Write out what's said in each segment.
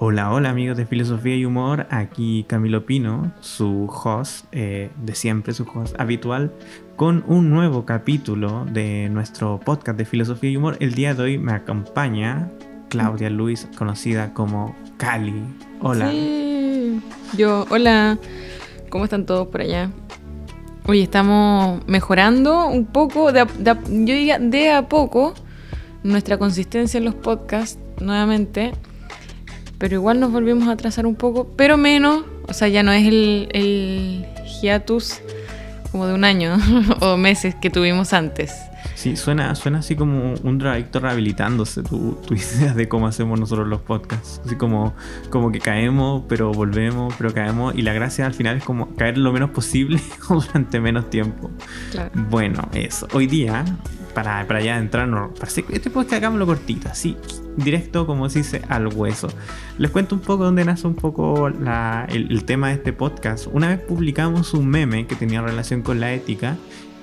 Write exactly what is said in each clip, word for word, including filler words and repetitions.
Hola, hola amigos de Filosofía y Humor, aquí Camilo Pino, su host eh, de siempre, su host habitual, con un nuevo capítulo de nuestro podcast de Filosofía y Humor. El día de hoy me acompaña Claudia Luis, conocida como Cali. Hola. Sí. Yo, hola. ¿Cómo están todos por allá? Oye, estamos mejorando un poco, de a, de a, yo diría de a poco, nuestra consistencia en los podcasts nuevamente. Pero igual nos volvimos a atrasar un poco, pero menos, o sea, ya no es el, el hiatus como de un año o meses que tuvimos antes. Sí, suena, suena así como un trayecto rehabilitándose tu, tu idea de cómo hacemos nosotros los podcasts. Así como, como que caemos, pero volvemos, pero caemos. Y la gracia al final es como caer lo menos posible durante menos tiempo. Claro. Bueno, eso. Hoy día, para, para ya entrarnos, parece que este podcast hagámoslo cortito, así, directo, como se dice, al hueso. Les cuento un poco dónde nace un poco la, el, el tema de este podcast. Una vez publicamos un meme que tenía relación con la ética.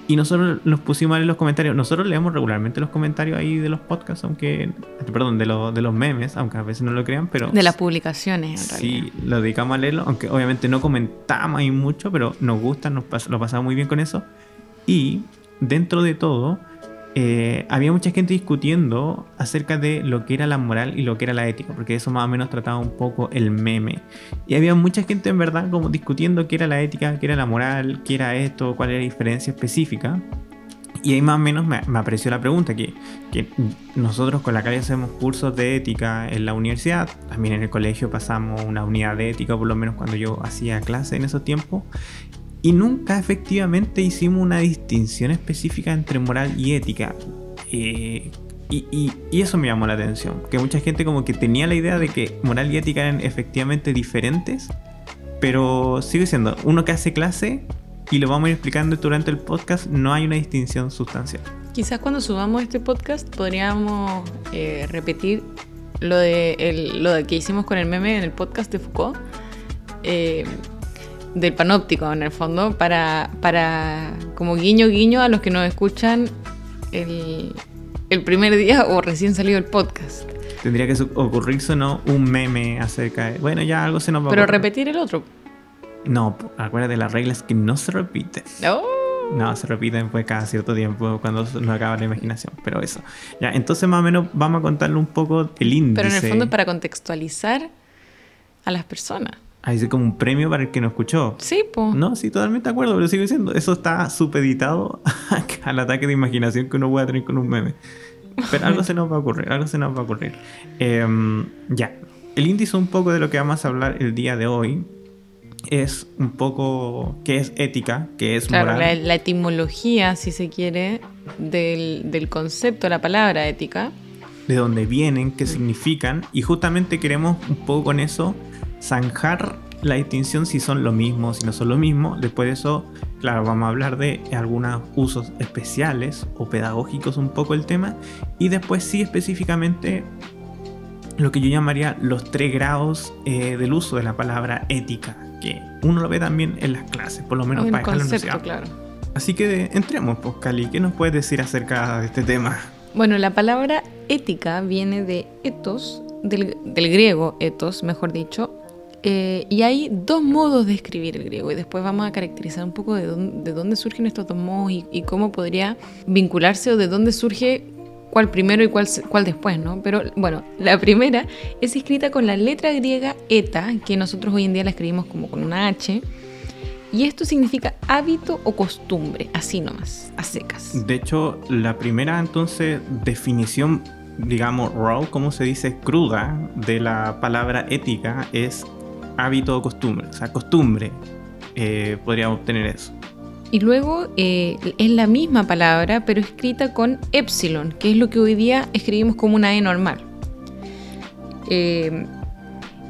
Y nosotros nos pusimos a leer los comentarios. Nosotros leemos regularmente los comentarios ahí de los podcasts, aunque... Perdón, de, lo, de los memes, aunque a veces no lo crean, pero... De las publicaciones, en realidad. Sí, lo dedicamos a leerlo, aunque obviamente no comentamos ahí mucho, pero nos gusta, nos pas- lo pasamos muy bien con eso. Y, dentro de todo, eh, había mucha gente discutiendo acerca de lo que era la moral y lo que era la ética, porque eso más o menos trataba un poco el meme. Y había mucha gente, en verdad, como discutiendo qué era la ética, qué era la moral, qué era esto, cuál era la diferencia específica. Y ahí más o menos me, me apareció la pregunta, que, que nosotros con la calle hacemos cursos de ética en la universidad, también en el colegio pasamos una unidad de ética, por lo menos cuando yo hacía clase en esos tiempos. Y nunca efectivamente hicimos una distinción específica entre moral y ética. Eh, y, y, y eso me llamó la atención. Que mucha gente como que tenía la idea de que moral y ética eran efectivamente diferentes. Pero sigue siendo, uno que hace clase y lo vamos a ir explicando durante el podcast, no hay una distinción sustancial. Quizás cuando subamos este podcast podríamos eh, repetir lo de, el, lo de que hicimos con el meme en el podcast de Foucault. Eh... Del panóptico, en el fondo, para, para como guiño guiño a los que nos escuchan el, el primer día o recién salido el podcast. Tendría que ocurrirse, ¿no? Un meme acerca de... Bueno, ya algo se nos va a ocurrir. Pero repetir el otro. No, acuérdate, las reglas que no se repiten. No. Oh. No, se repiten pues cada cierto tiempo cuando nos acaba la imaginación, pero eso. Ya, entonces más o menos vamos a contarle un poco el índice. Pero en el fondo para contextualizar a las personas. Ahí es como un premio para el que no escuchó. Sí, pues. No, sí, totalmente de acuerdo, pero sigo diciendo, eso está supeditado al ataque de imaginación que uno pueda tener con un meme. Pero algo se nos va a ocurrir, algo se nos va a ocurrir. Eh, ya, el índice un poco de lo que vamos a hablar el día de hoy es un poco qué es ética, qué es moral. Claro, la, la etimología, si se quiere, del, del concepto, la palabra ética. De dónde vienen, qué significan, y justamente queremos un poco con eso zanjar la distinción si son lo mismo, si no son lo mismo. Después de eso, claro, vamos a hablar de algunos usos especiales o pedagógicos un poco el tema. Y después sí específicamente lo que yo llamaría los tres grados eh, del uso de la palabra ética, que uno lo ve también en las clases, por lo menos para dejarlo enunciado. Claro. Así que entremos, pues, Cali, ¿qué nos puedes decir acerca de este tema? Bueno, la palabra ética viene de ethos, del, del griego ethos, mejor dicho. Eh, y hay dos modos de escribir el griego y después vamos a caracterizar un poco de dónde, de dónde surgen estos dos modos y, y cómo podría vincularse o de dónde surge cuál primero y cuál, cuál después, ¿no? Pero bueno, la primera es escrita con la letra griega eta, que nosotros hoy en día la escribimos como con una H, y esto significa hábito o costumbre, así nomás, a secas. De hecho, la primera entonces definición, digamos raw, como se dice, cruda, de la palabra ética es hábito o costumbre, o sea, costumbre, eh, podríamos obtener eso. Y luego eh, es la misma palabra, pero escrita con epsilon, que es lo que hoy día escribimos como una E normal. Eh,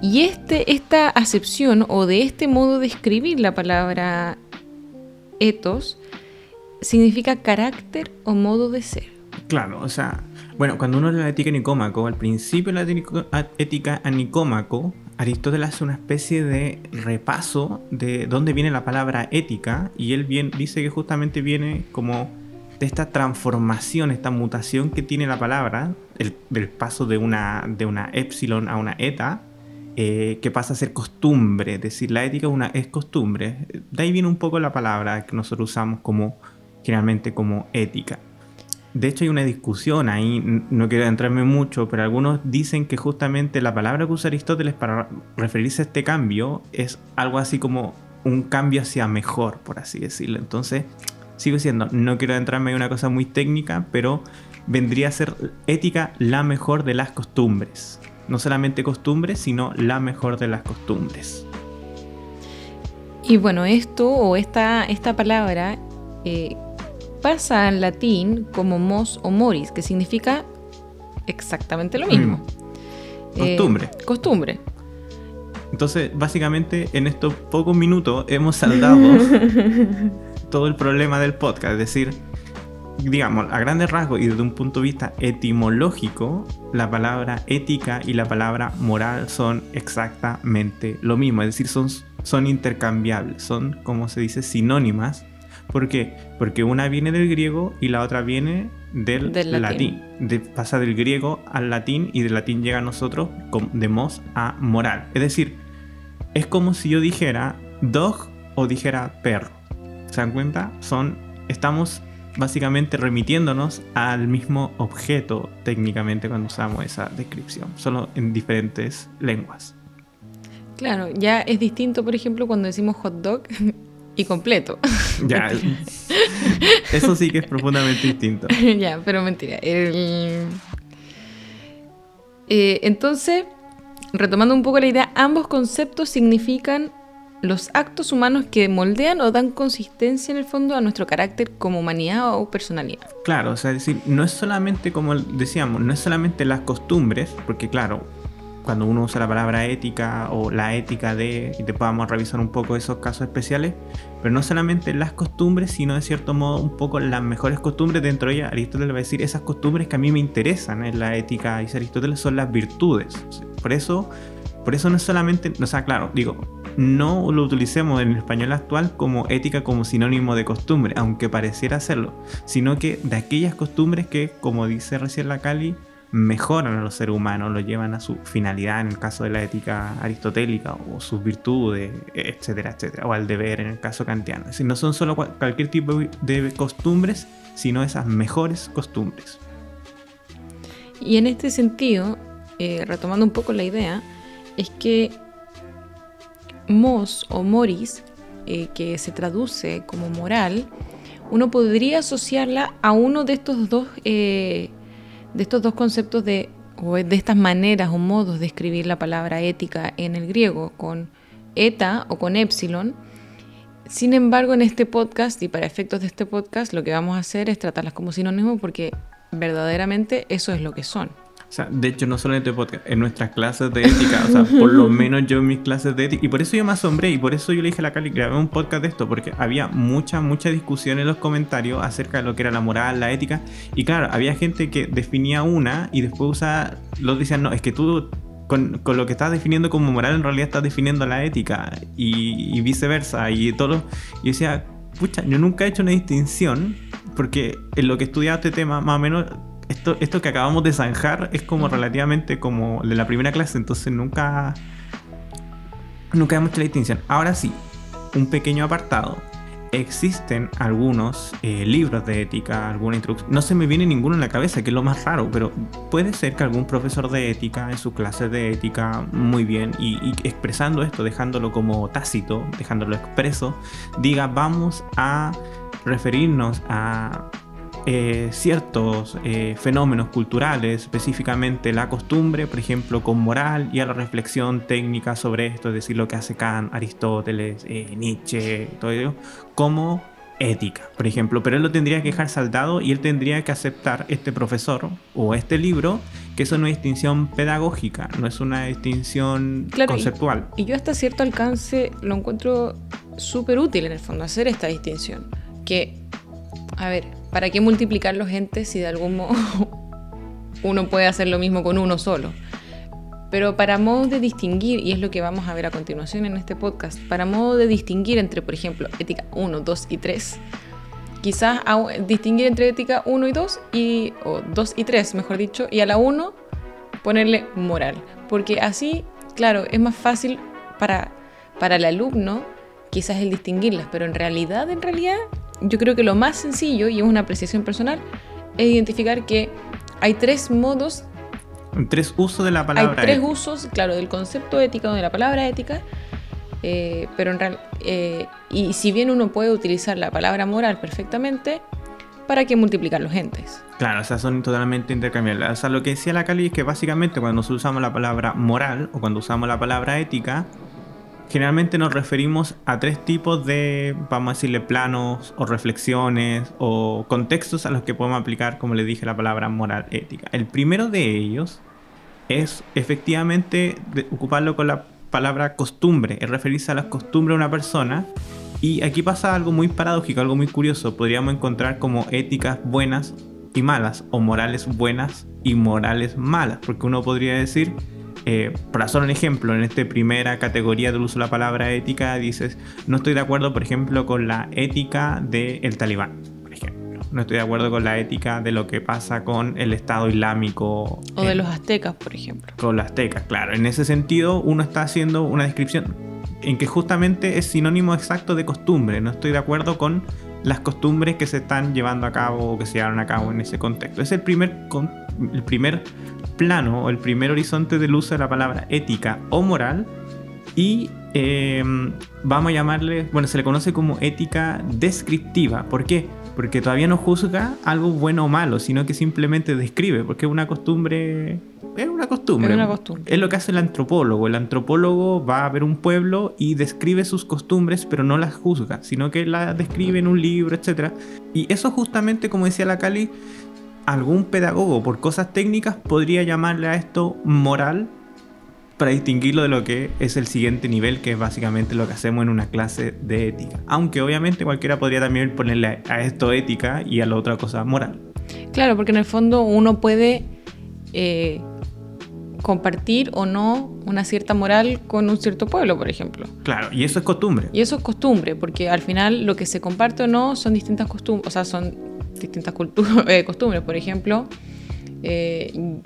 y este, esta acepción, o de este modo de escribir la palabra ethos, significa carácter o modo de ser. Claro, o sea, bueno, cuando uno lee la ética nicómaco, al principio la ética nicómaco, Aristóteles hace una especie de repaso de dónde viene la palabra ética, y él bien, dice que justamente viene como de esta transformación, esta mutación que tiene la palabra, el, del paso de una, de una epsilon a una eta, eh, que pasa a ser costumbre. Es decir, la ética una, es costumbre. De ahí viene un poco la palabra que nosotros usamos como, generalmente como ética. De hecho, hay una discusión ahí, no quiero adentrarme mucho, pero algunos dicen que justamente la palabra que usa Aristóteles para referirse a este cambio es algo así como un cambio hacia mejor, por así decirlo. Entonces, sigo diciendo, no quiero adentrarme en una cosa muy técnica, pero vendría a ser ética la mejor de las costumbres. No solamente costumbres, sino la mejor de las costumbres. Y bueno, esto o esta, esta palabra... Eh, pasa al latín como mos o moris, que significa exactamente lo mismo. Mm. Costumbre. Eh, costumbre. Entonces, básicamente, en estos pocos minutos hemos saldado todo el problema del podcast. Es decir, digamos, a grandes rasgos y desde un punto de vista etimológico, la palabra ética y la palabra moral son exactamente lo mismo. Es decir, son, son intercambiables, son, como se dice, sinónimas. ¿Por qué? Porque una viene del griego y la otra viene del, del latín. latín. De, pasa del griego al latín y del latín llega a nosotros de mos a moral. Es decir, es como si yo dijera dog o dijera perro. ¿Se dan cuenta? Son, estamos básicamente remitiéndonos al mismo objeto técnicamente cuando usamos esa descripción, solo en diferentes lenguas. Claro, ya es distinto, por ejemplo, cuando decimos hot dog... y completo. Ya, eso sí que es profundamente distinto. Ya, pero mentira. El... Eh, entonces, retomando un poco la idea, ambos conceptos significan los actos humanos que moldean o dan consistencia en el fondo a nuestro carácter como humanidad o personalidad. Claro, o sea, es decir, no es solamente, como decíamos, no es solamente las costumbres, porque claro, cuando uno usa la palabra ética o la ética de, y te podamos revisar un poco esos casos especiales, pero no solamente las costumbres, sino de cierto modo un poco las mejores costumbres. Dentro de ella, Aristóteles va a decir esas costumbres que a mí me interesan en la ética, dice Aristóteles, son las virtudes. Por eso, por eso no es solamente, o sea, claro, digo, no lo utilicemos en el español actual como ética como sinónimo de costumbre, aunque pareciera hacerlo, sino que de aquellas costumbres que, como dice recién la Cali, mejoran a los seres humanos, los llevan a su finalidad en el caso de la ética aristotélica, o sus virtudes, etcétera, etcétera, o al deber en el caso kantiano. Es decir, no son solo cual, cualquier tipo de costumbres, sino esas mejores costumbres. Y en este sentido, eh, retomando un poco la idea, es que mos o moris, eh, que se traduce como moral, uno podría asociarla a uno de estos dos eh, de estos dos conceptos de, o de estas maneras o modos de escribir la palabra ética en el griego, con eta o con epsilon. Sin embargo, en este podcast y para efectos de este podcast, lo que vamos a hacer es tratarlas como sinónimos, porque verdaderamente eso es lo que son. O sea, de hecho, no solo en este podcast, en nuestras clases de ética, o sea, por lo menos yo en mis clases de ética, y por eso yo me asombré, y por eso yo le dije a la Cali que grabé un podcast de esto, porque había mucha, mucha discusión en los comentarios acerca de lo que era la moral, la ética, y claro, había gente que definía una y después usaba, los decían, no, es que tú con, con lo que estás definiendo como moral en realidad estás definiendo la ética, y, y viceversa, y todo lo, y decía, pucha, yo nunca he hecho una distinción, porque en lo que he estudiado este tema, más o menos... Esto, esto que acabamos de zanjar es como relativamente como de la primera clase, entonces nunca nunca hemos hecho la distinción. Ahora sí, un pequeño apartado. Existen algunos eh, libros de ética, alguna introducción. No se me viene ninguno en la cabeza, que es lo más raro, pero puede ser que algún profesor de ética en sus clases de ética, muy bien, y, y expresando esto, dejándolo como tácito, dejándolo expreso, diga, vamos a referirnos a... Eh, ciertos eh, fenómenos culturales, específicamente la costumbre, por ejemplo, con moral, y a la reflexión técnica sobre esto, es decir, lo que hace Kant, Aristóteles, eh, Nietzsche, todo ello, como ética, por ejemplo. Pero él lo tendría que dejar saldado y él tendría que aceptar, este profesor o este libro, que eso no es una distinción pedagógica, no es una distinción claro, conceptual. Y, y yo hasta cierto alcance lo encuentro súper útil en el fondo, hacer esta distinción, que, a ver... ¿Para qué multiplicar los entes si de algún modo uno puede hacer lo mismo con uno solo? Pero para modo de distinguir, y es lo que vamos a ver a continuación en este podcast, para modo de distinguir entre, por ejemplo, ética uno, dos y tres, quizás distinguir entre ética uno y dos, y, o dos y tres, mejor dicho, y a la uno ponerle moral, porque así claro, es más fácil para, para el alumno quizás el distinguirlas, pero en realidad, en realidad, yo creo que lo más sencillo, y es una apreciación personal, es identificar que hay tres modos, tres usos de la palabra ética. Hay tres ética. usos, claro, del concepto ética o de la palabra ética, eh, pero en real, eh, y si bien uno puede utilizar la palabra moral perfectamente, ¿para qué multiplicar los entes? Claro, o sea, son totalmente intercambiables. O sea, lo que decía la Cali es que básicamente cuando nosotros usamos la palabra moral o cuando usamos la palabra ética, generalmente nos referimos a tres tipos de, vamos a decirle, planos o reflexiones o contextos a los que podemos aplicar, como les dije, la palabra moral ética. El primero de ellos es efectivamente ocuparlo con la palabra costumbre, es referirse a las costumbres de una persona. Y aquí pasa algo muy paradójico, algo muy curioso. Podríamos encontrar como éticas buenas y malas, o morales buenas y morales malas, porque uno podría decir, eh, para solo un ejemplo, en esta primera categoría del uso de la palabra ética dices, no estoy de acuerdo, por ejemplo, con la ética del Talibán, por ejemplo. No estoy de acuerdo con la ética de lo que pasa con el Estado Islámico. O eh, de los aztecas, por ejemplo. Con los aztecas, claro. En ese sentido, uno está haciendo una descripción en que justamente es sinónimo exacto de costumbre. No estoy de acuerdo con las costumbres que se están llevando a cabo o que se llevaron a cabo en ese contexto. Es el primer, el primer plano o el primer horizonte del uso de la palabra ética o moral, y eh, vamos a llamarle, bueno, se le conoce como ética descriptiva. ¿Por qué? Porque todavía no juzga algo bueno o malo, sino que simplemente describe, porque es una costumbre. Es una costumbre. Es una costumbre. Es lo que hace el antropólogo. El antropólogo va a ver un pueblo y describe sus costumbres, pero no las juzga, sino que las describe en un libro, etcétera. Y eso justamente, como decía la Cali, algún pedagogo, por cosas técnicas, podría llamarle a esto moral, para distinguirlo de lo que es el siguiente nivel, que es básicamente lo que hacemos en una clase de ética. Aunque obviamente cualquiera podría también ponerle a esto ética y a la otra cosa moral. Claro, porque en el fondo uno puede eh, compartir o no una cierta moral con un cierto pueblo, por ejemplo. Claro, y eso es costumbre. Y eso es costumbre, porque al final lo que se comparte o no son distintas costumbres, o sea, son distintas culturas, eh, costumbres. Por ejemplo, eh,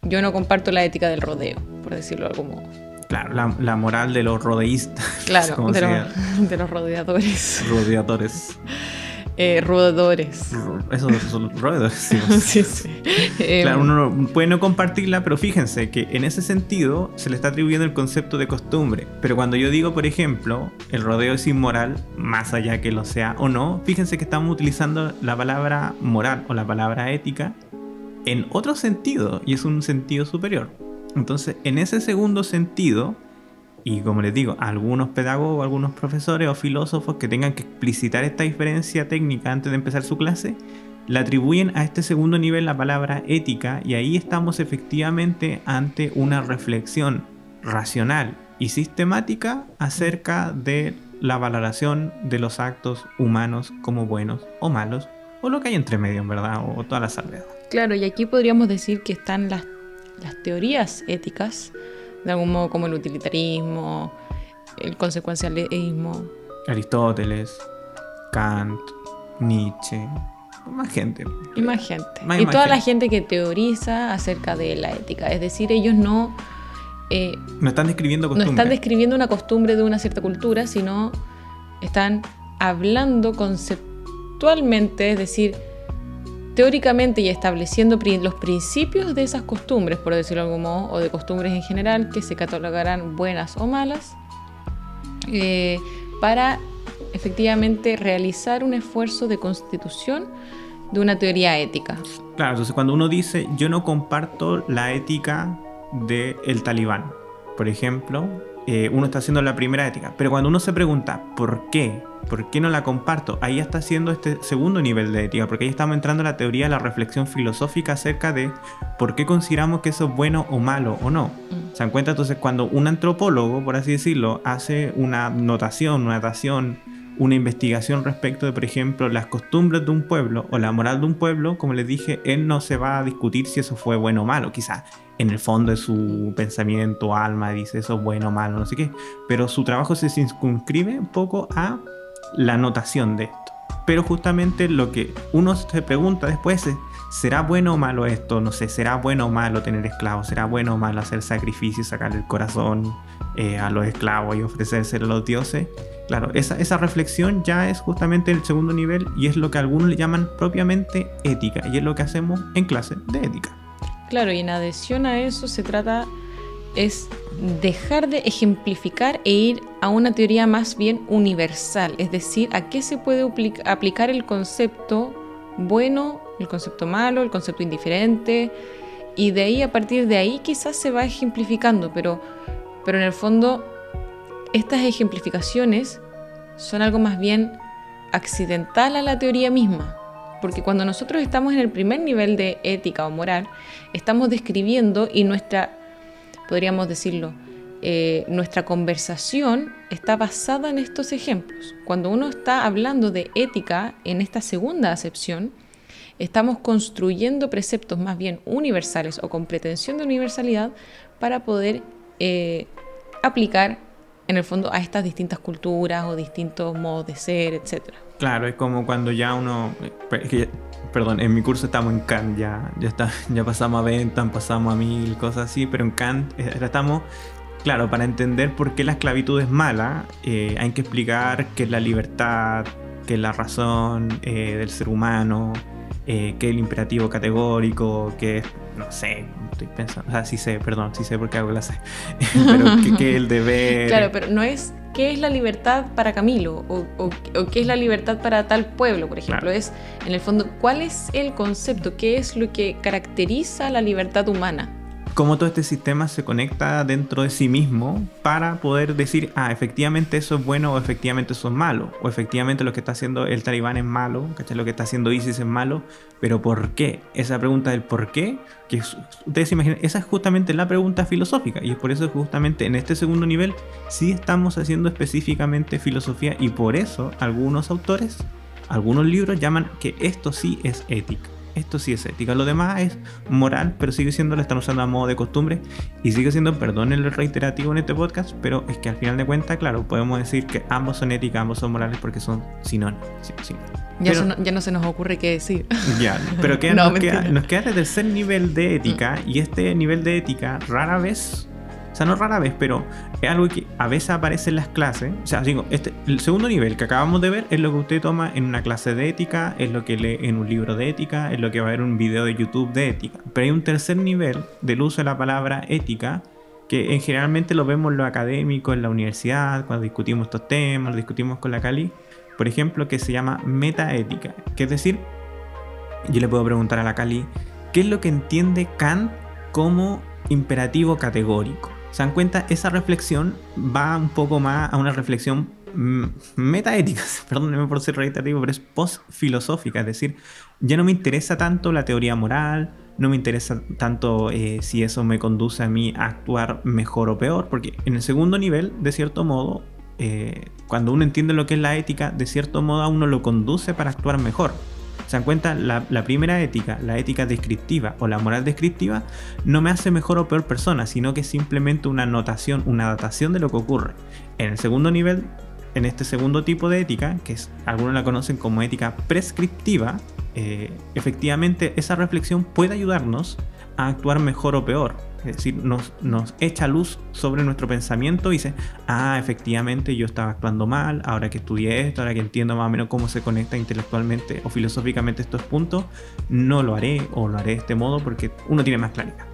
yo no comparto la ética del rodeo, por decirlo de algún modo. Claro, la, la moral de los rodeístas. Claro, de, lo, de los rodeadores. Rodeadores. Eh, roedores. Esos son roedores. Sí, sí, sí. Claro, uno puede no compartirla, pero fíjense que en ese sentido se le está atribuyendo el concepto de costumbre. Pero cuando yo digo, por ejemplo, el rodeo es inmoral, más allá que lo sea o no, fíjense que estamos utilizando la palabra moral o la palabra ética en otro sentido, y es un sentido superior. Entonces, en ese segundo sentido, y como les digo, algunos pedagogos, algunos profesores o filósofos que tengan que explicitar esta diferencia técnica antes de empezar su clase, le atribuyen a este segundo nivel la palabra ética, y ahí estamos efectivamente ante una reflexión racional y sistemática acerca de la valoración de los actos humanos como buenos o malos, o lo que hay entre medio, en verdad, o toda la salvedad. Claro, y aquí podríamos decir que están las las teorías éticas, de algún modo, como el utilitarismo, el consecuencialismo. Aristóteles, Kant, Nietzsche, más gente. Y más gente. Más y más toda gente. La gente que teoriza acerca de la ética. Es decir, ellos no... Eh, no están describiendo costumbres. No están describiendo una costumbre de una cierta cultura, sino están hablando conceptualmente, es decir, teóricamente y estableciendo los principios de esas costumbres, por decirlo de algún modo, o de costumbres en general, que se catalogarán buenas o malas, eh, para efectivamente realizar un esfuerzo de constitución de una teoría ética. Claro, entonces cuando uno dice, yo no comparto la ética del Talibán, por ejemplo, eh, uno está haciendo la primera ética, pero cuando uno se pregunta, ¿por qué? ¿Por qué no la comparto? Ahí está haciendo este segundo nivel de ética, porque ahí estamos entrando a la teoría de la reflexión filosófica acerca de por qué consideramos que eso es bueno o malo o no. ¿Se dan cuenta? Entonces, cuando un antropólogo, por así decirlo, hace una notación, una datación, una investigación respecto de, por ejemplo, las costumbres de un pueblo o la moral de un pueblo, como les dije, él no se va a discutir si eso fue bueno o malo. Quizás en el fondo de su pensamiento, alma, dice eso es bueno o malo, no sé qué. Pero su trabajo se circunscribe un poco a la notación de esto. Pero justamente lo que uno se pregunta después es ¿será bueno o malo esto? No sé, ¿será bueno o malo tener esclavos? ¿Será bueno o malo hacer sacrificios, sacar el corazón eh, a los esclavos y ofrecerse a los dioses? Claro, esa, esa reflexión ya es justamente el segundo nivel y es lo que algunos le llaman propiamente ética, y es lo que hacemos en clase de ética. Claro, y en adhesión a eso se trata es dejar de ejemplificar e ir a una teoría más bien universal, es decir, a qué se puede aplica- aplicar el concepto bueno, el concepto malo, el concepto indiferente, y de ahí, a partir de ahí, quizás se va ejemplificando, pero, pero en el fondo estas ejemplificaciones son algo más bien accidental a la teoría misma, porque cuando nosotros estamos en el primer nivel de ética o moral, estamos describiendo y nuestra, podríamos decirlo, eh, nuestra conversación está basada en estos ejemplos. Cuando uno está hablando de ética en esta segunda acepción, estamos construyendo preceptos más bien universales o con pretensión de universalidad para poder eh, aplicar en el fondo a estas distintas culturas o distintos modos de ser, etcétera. Claro, es como cuando ya uno... Perdón, en mi curso estamos en Kant, ya, ya, está, ya pasamos a Bentham, pasamos a Mill, cosas así, pero en Kant estamos... Claro, para entender por qué la esclavitud es mala, eh, hay que explicar qué es la libertad, qué es la razón eh, del ser humano, eh, qué es el imperativo categórico, qué es... No sé, estoy pensando... O sea, sí sé, perdón, sí sé por qué hago la sé. Pero qué, qué es el deber... Claro, pero no es... ¿Qué es la libertad para Camilo? O, o, o ¿qué es la libertad para tal pueblo? Por ejemplo, claro. Es, en el fondo, ¿cuál es el concepto? ¿Qué es lo que caracteriza la libertad humana? Cómo todo este sistema se conecta dentro de sí mismo para poder decir, ah, efectivamente eso es bueno o efectivamente eso es malo, o efectivamente lo que está haciendo el Talibán es malo, ¿cachai? Lo que está haciendo ISIS es malo, pero ¿por qué? Esa pregunta del por qué, que es, ustedes se imaginan, esa es justamente la pregunta filosófica, y es por eso justamente en este segundo nivel sí estamos haciendo específicamente filosofía, y por eso algunos autores, algunos libros llaman que esto sí es ética. Esto sí es ética, lo demás es moral, pero sigue siendo, lo están usando a modo de costumbre y sigue siendo, perdón el reiterativo en este podcast, pero es que al final de cuentas, claro, podemos decir que ambos son ética, ambos son morales porque son sinónimos. sinónimos. Ya, pero, no, ya no se nos ocurre qué decir. Ya, pero queda, no, nos, queda, nos queda el tercer nivel de ética, y este nivel de ética rara vez... O sea, no rara vez, pero es algo que a veces aparece en las clases. O sea, digo, este, el segundo nivel que acabamos de ver es lo que usted toma en una clase de ética, es lo que lee en un libro de ética, es lo que va a ver en un video de YouTube de ética. Pero hay un tercer nivel del uso de la palabra ética que en generalmente lo vemos en lo académico, en la universidad, cuando discutimos estos temas, lo discutimos con la Cali, por ejemplo, que se llama metaética. Que es decir, yo le puedo preguntar a la Cali, ¿qué es lo que entiende Kant como imperativo categórico? Se dan cuenta, esa reflexión va un poco más a una reflexión metaética, perdónenme por ser reiterativo, pero es post-filosófica, es decir, ya no me interesa tanto la teoría moral, no me interesa tanto eh, si eso me conduce a mí a actuar mejor o peor, porque en el segundo nivel, de cierto modo, eh, cuando uno entiende lo que es la ética, de cierto modo a uno lo conduce para actuar mejor. Se dan cuenta, la, la primera ética, la ética descriptiva o la moral descriptiva, no me hace mejor o peor persona, sino que es simplemente una notación, una datación de lo que ocurre. En el segundo nivel, en este segundo tipo de ética, que es, algunos la conocen como ética prescriptiva, eh, efectivamente esa reflexión puede ayudarnos a actuar mejor o peor. Es decir, nos, nos echa luz sobre nuestro pensamiento y dice, ah, efectivamente yo estaba actuando mal, ahora que estudié esto, ahora que entiendo más o menos cómo se conecta intelectualmente o filosóficamente estos puntos, no lo haré o lo haré de este modo porque uno tiene más claridad.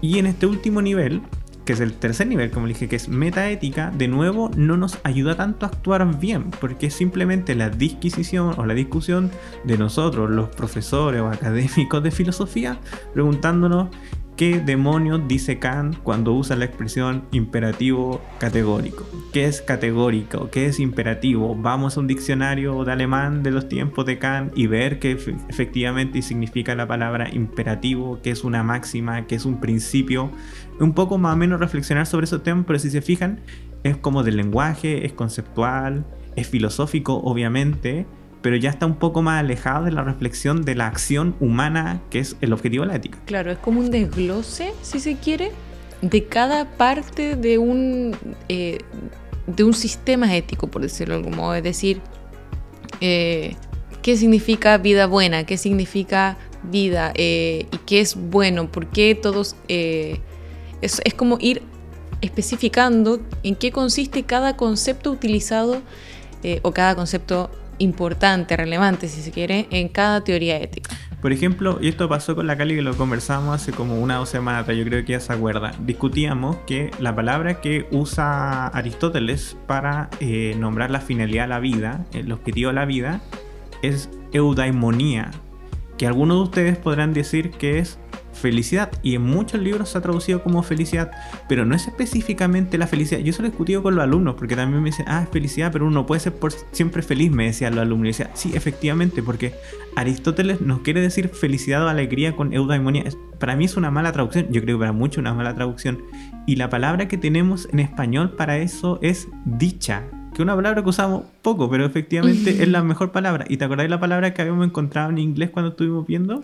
Y en este último nivel, que es el tercer nivel, como dije, que es metaética, de nuevo no nos ayuda tanto a actuar bien, porque es simplemente la disquisición o la discusión de nosotros, los profesores o académicos de filosofía, preguntándonos, ¿qué demonios dice Kant cuando usa la expresión imperativo categórico? ¿Qué es categórico? ¿Qué es imperativo? Vamos a un diccionario de alemán de los tiempos de Kant y ver qué efectivamente significa la palabra imperativo, qué es una máxima, qué es un principio. Un poco más o menos reflexionar sobre esos temas, pero si se fijan, es como del lenguaje, es conceptual, es filosófico, obviamente, pero ya está un poco más alejado de la reflexión de la acción humana, que es el objetivo de la ética. Claro, es como un desglose, si se quiere, de cada parte de un, eh, de un sistema ético, por decirlo de algún modo. Es decir, eh, ¿qué significa vida buena? ¿Qué significa vida eh, y qué es bueno, por qué todos... Eh, es, es como ir especificando en qué consiste cada concepto utilizado eh, o cada concepto importante, relevante, si se quiere, en cada teoría ética. Por ejemplo, y esto pasó con la Cali, que lo conversamos hace como una o dos semanas atrás, yo creo que ya se acuerda, discutíamos que la palabra que usa Aristóteles para eh, nombrar la finalidad de la vida, el objetivo de la vida, es eudaimonía, que algunos de ustedes podrán decir que es felicidad, y en muchos libros se ha traducido como felicidad, pero no es específicamente la felicidad. Yo eso lo he discutido con los alumnos, porque también me dicen, ah, es felicidad, pero uno puede ser por siempre feliz, me decían los alumnos. Y decía, sí, efectivamente, porque Aristóteles nos quiere decir felicidad o alegría con eudaimonía. Para mí es una mala traducción, yo creo que para muchos una mala traducción, y la palabra que tenemos en español para eso es dicha, que es una palabra que usamos poco, pero efectivamente es la mejor palabra. ¿Y te acordáis la palabra que habíamos encontrado en inglés cuando estuvimos viendo?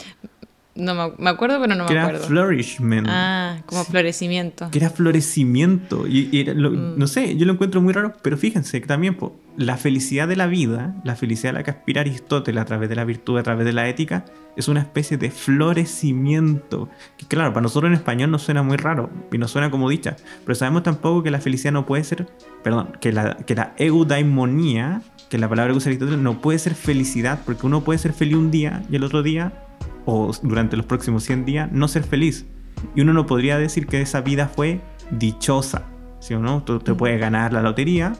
No me acuerdo, pero no que me acuerdo. Era flourishment. Ah, como florecimiento. Que era florecimiento. Y, y era lo, mm. No sé, yo lo encuentro muy raro, pero fíjense que también po, la felicidad de la vida, la felicidad a la que aspira Aristóteles a través de la virtud, a través de la ética, es una especie de florecimiento. Que claro, para nosotros en español nos suena muy raro y nos suena como dicha, pero sabemos tampoco que la felicidad no puede ser, perdón, que la, que la eudaimonía, que la palabra que usa Aristóteles, no puede ser felicidad, porque uno puede ser feliz un día y el otro día, o durante los próximos cien días, no ser feliz. Y uno no podría decir que esa vida fue dichosa, ¿sí o no? Tú te puedes ganar la lotería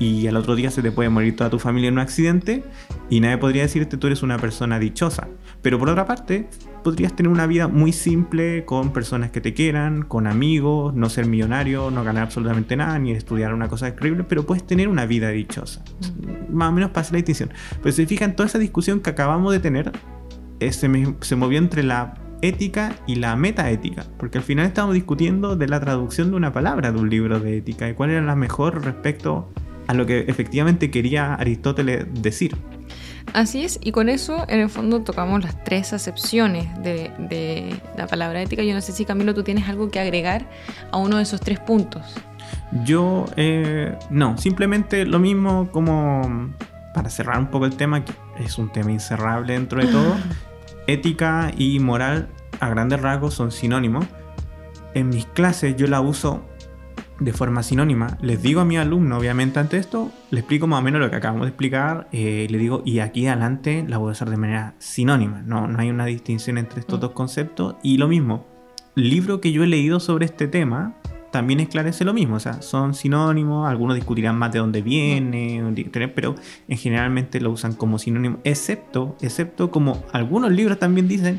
y al otro día se te puede morir toda tu familia en un accidente y nadie podría decirte tú eres una persona dichosa. Pero por otra parte, podrías tener una vida muy simple con personas que te quieran, con amigos, no ser millonario, no ganar absolutamente nada, ni estudiar una cosa terrible, pero puedes tener una vida dichosa. Más o menos pasa la distinción. Pero si se fijan, toda esa discusión que acabamos de tener Se, me, se movió entre la ética y la metaética, porque al final estábamos discutiendo de la traducción de una palabra de un libro de ética y cuál era la mejor respecto a lo que efectivamente quería Aristóteles decir. Así es, y con eso en el fondo tocamos las tres acepciones de, de la palabra ética. Yo no sé si, Camilo, tú tienes algo que agregar a uno de esos tres puntos. Yo, eh, no, simplemente lo mismo como para cerrar un poco el tema, que es un tema incerrable dentro de todo. Ética y moral a grandes rasgos son sinónimos. En mis clases yo la uso de forma sinónima. Les digo a mis alumnos, obviamente, ante esto, les explico más o menos lo que acabamos de explicar. Eh, les digo, y aquí adelante la voy a usar de manera sinónima. No, no hay una distinción entre estos dos conceptos. Y lo mismo, el libro que yo he leído sobre este tema también esclarece lo mismo, o sea, son sinónimos, algunos discutirán más de dónde viene, pero en generalmente lo usan como sinónimo, excepto, excepto como algunos libros también dicen,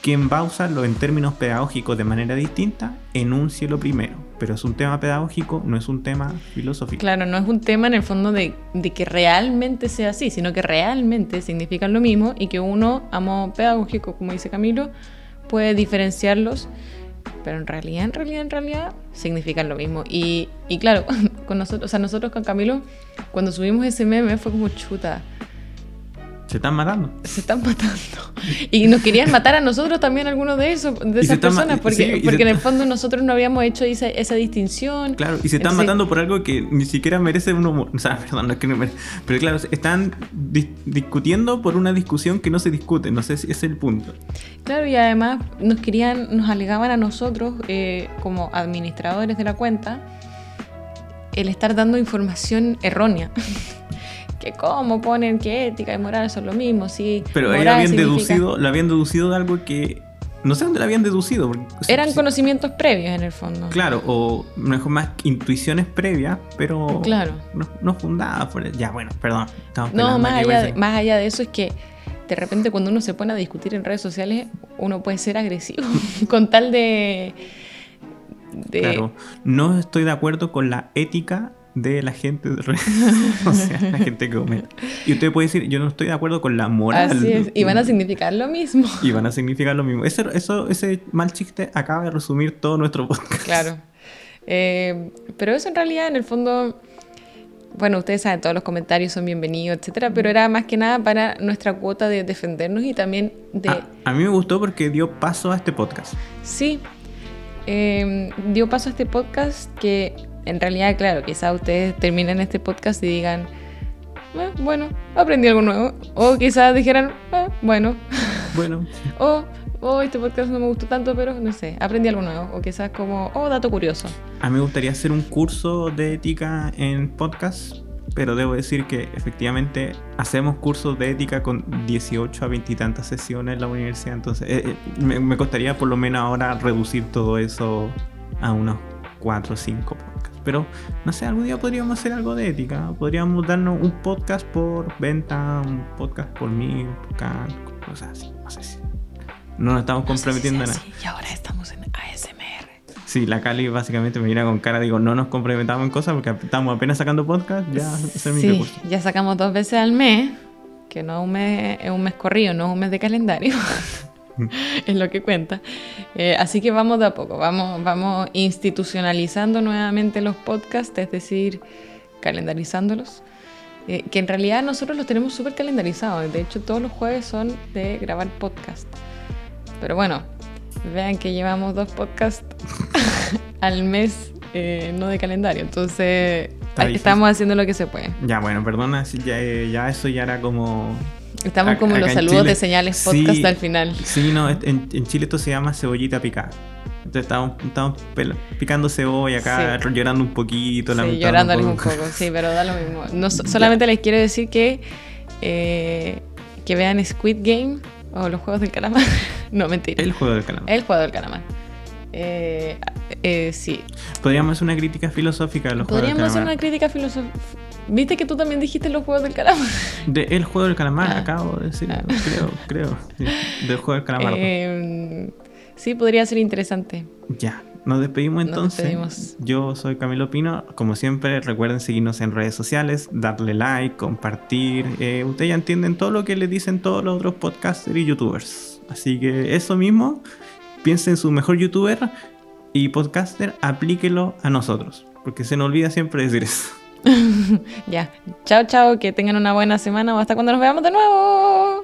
quien va a usarlo en términos pedagógicos de manera distinta, enuncie lo primero, pero es un tema pedagógico, no es un tema filosófico. Claro, no es un tema en el fondo de, de que realmente sea así, sino que realmente significan lo mismo y que uno, a modo pedagógico, como dice Camilo, puede diferenciarlos, pero en realidad, en realidad, en realidad significan lo mismo. Y, y claro, con nosotros, o sea, nosotros con Camilo, cuando subimos ese meme fue como chuta. Se están matando. Se están matando. Y nos querían matar a nosotros también, algunos de esos, de esas personas, ma- porque, sí, porque en el fondo nosotros no habíamos hecho esa, esa distinción. Claro, y se están Entonces, matando por algo que ni siquiera merece un humor. O sea, perdón, no es que no merece. Pero claro, están dis- discutiendo por una discusión que no se discute. No sé si ese es el punto. Claro, y además nos querían, nos alegaban a nosotros, eh, como administradores de la cuenta, el estar dando información errónea. Que cómo ponen que ética y moral son lo mismo, sí. Pero moral habían significa... deducido, lo habían deducido de algo que no sé dónde lo habían deducido. Porque, Eran sí, conocimientos previos en el fondo. Claro, o mejor más intuiciones previas, pero claro. no, no fundadas por el... Ya, bueno, perdón. No, más allá, de, más allá de eso es que de repente cuando uno se pone a discutir en redes sociales, uno puede ser agresivo con tal de, de... Claro, no estoy de acuerdo con la ética de la gente de redes, o sea, la gente que comenta. Y usted puede decir, yo no estoy de acuerdo con la moral. Así es, y van a significar lo mismo. Y van a significar lo mismo. Ese, eso, ese mal chiste acaba de resumir todo nuestro podcast. Claro. Eh, pero eso en realidad, en el fondo, bueno, ustedes saben, todos los comentarios son bienvenidos, etcétera, pero era más que nada para nuestra cuota de defendernos y también de... A, a mí me gustó porque dio paso a este podcast. Sí, eh, dio paso a este podcast que... En realidad, claro, quizás ustedes terminen este podcast y digan, eh, bueno, aprendí algo nuevo. O quizás dijeran, eh, bueno. Bueno. O, oh, este podcast no me gustó tanto, pero no sé, aprendí algo nuevo. O quizás como, oh, dato curioso. A mí me gustaría hacer un curso de ética en podcast, pero debo decir que efectivamente hacemos cursos de ética con dieciocho a veinte y tantas sesiones en la universidad. Entonces eh, eh, me, me costaría por lo menos ahora reducir todo eso a unos cuatro o cinco podcasts. Pero no sé, algún día podríamos hacer algo de ética. Podríamos darnos un podcast por Bentham, un podcast por Mill, por Kant, cosas así. No sé si no nos estamos no comprometiendo a nada. Sí, y ahora estamos en A S M R. Sí, la Cali básicamente me mira con cara, digo, no nos comprometamos en cosas porque estamos apenas sacando podcast, ya es mi recurso. Sí, ya sacamos dos veces al mes, que no un mes, es un mes corrido, no es un mes de calendario, es lo que cuenta. Eh, así que vamos de a poco, vamos, vamos institucionalizando nuevamente los podcasts, es decir, calendarizándolos, eh, que en realidad nosotros los tenemos súper calendarizados, de hecho todos los jueves son de grabar podcast, pero bueno, vean que llevamos dos podcasts al mes, eh, no de calendario, entonces estamos haciendo lo que se puede. Ya, bueno, perdona, ya, ya eso ya era como... Estamos a, como en los saludos Chile. De señales podcast sí, al final. Sí, no, en, en Chile esto se llama cebollita picada. Entonces estamos, estamos picando cebolla acá, sí. llorando un poquito. Sí, llorándoles un poco. un poco, sí, pero da lo mismo. No, solamente ya. les quiero decir que, eh, que vean Squid Game. O los juegos del calamar. No, mentira. El juego del calamar. El juego del calamar. Eh, eh, sí. Podríamos hacer una crítica filosófica de los juegos del calamar. Podríamos hacer una crítica filosófica. Viste que tú también dijiste los juegos del calamar. De el juego del calamar, ah. acabo de decir. Ah. Creo, creo. Sí, del juego del calamar. Eh, sí, podría ser interesante. Ya. Nos despedimos entonces. Nos despedimos. Yo soy Camilo Pino. Como siempre, recuerden seguirnos en redes sociales, darle like, compartir. Eh, ustedes ya entienden todo lo que les dicen todos los otros podcasters y youtubers. Así que eso mismo, piensen en su mejor youtuber y podcaster, aplíquelo a nosotros. Porque se nos olvida siempre decir eso. Ya. Chao, chao. Que tengan una buena semana o hasta cuando nos veamos de nuevo.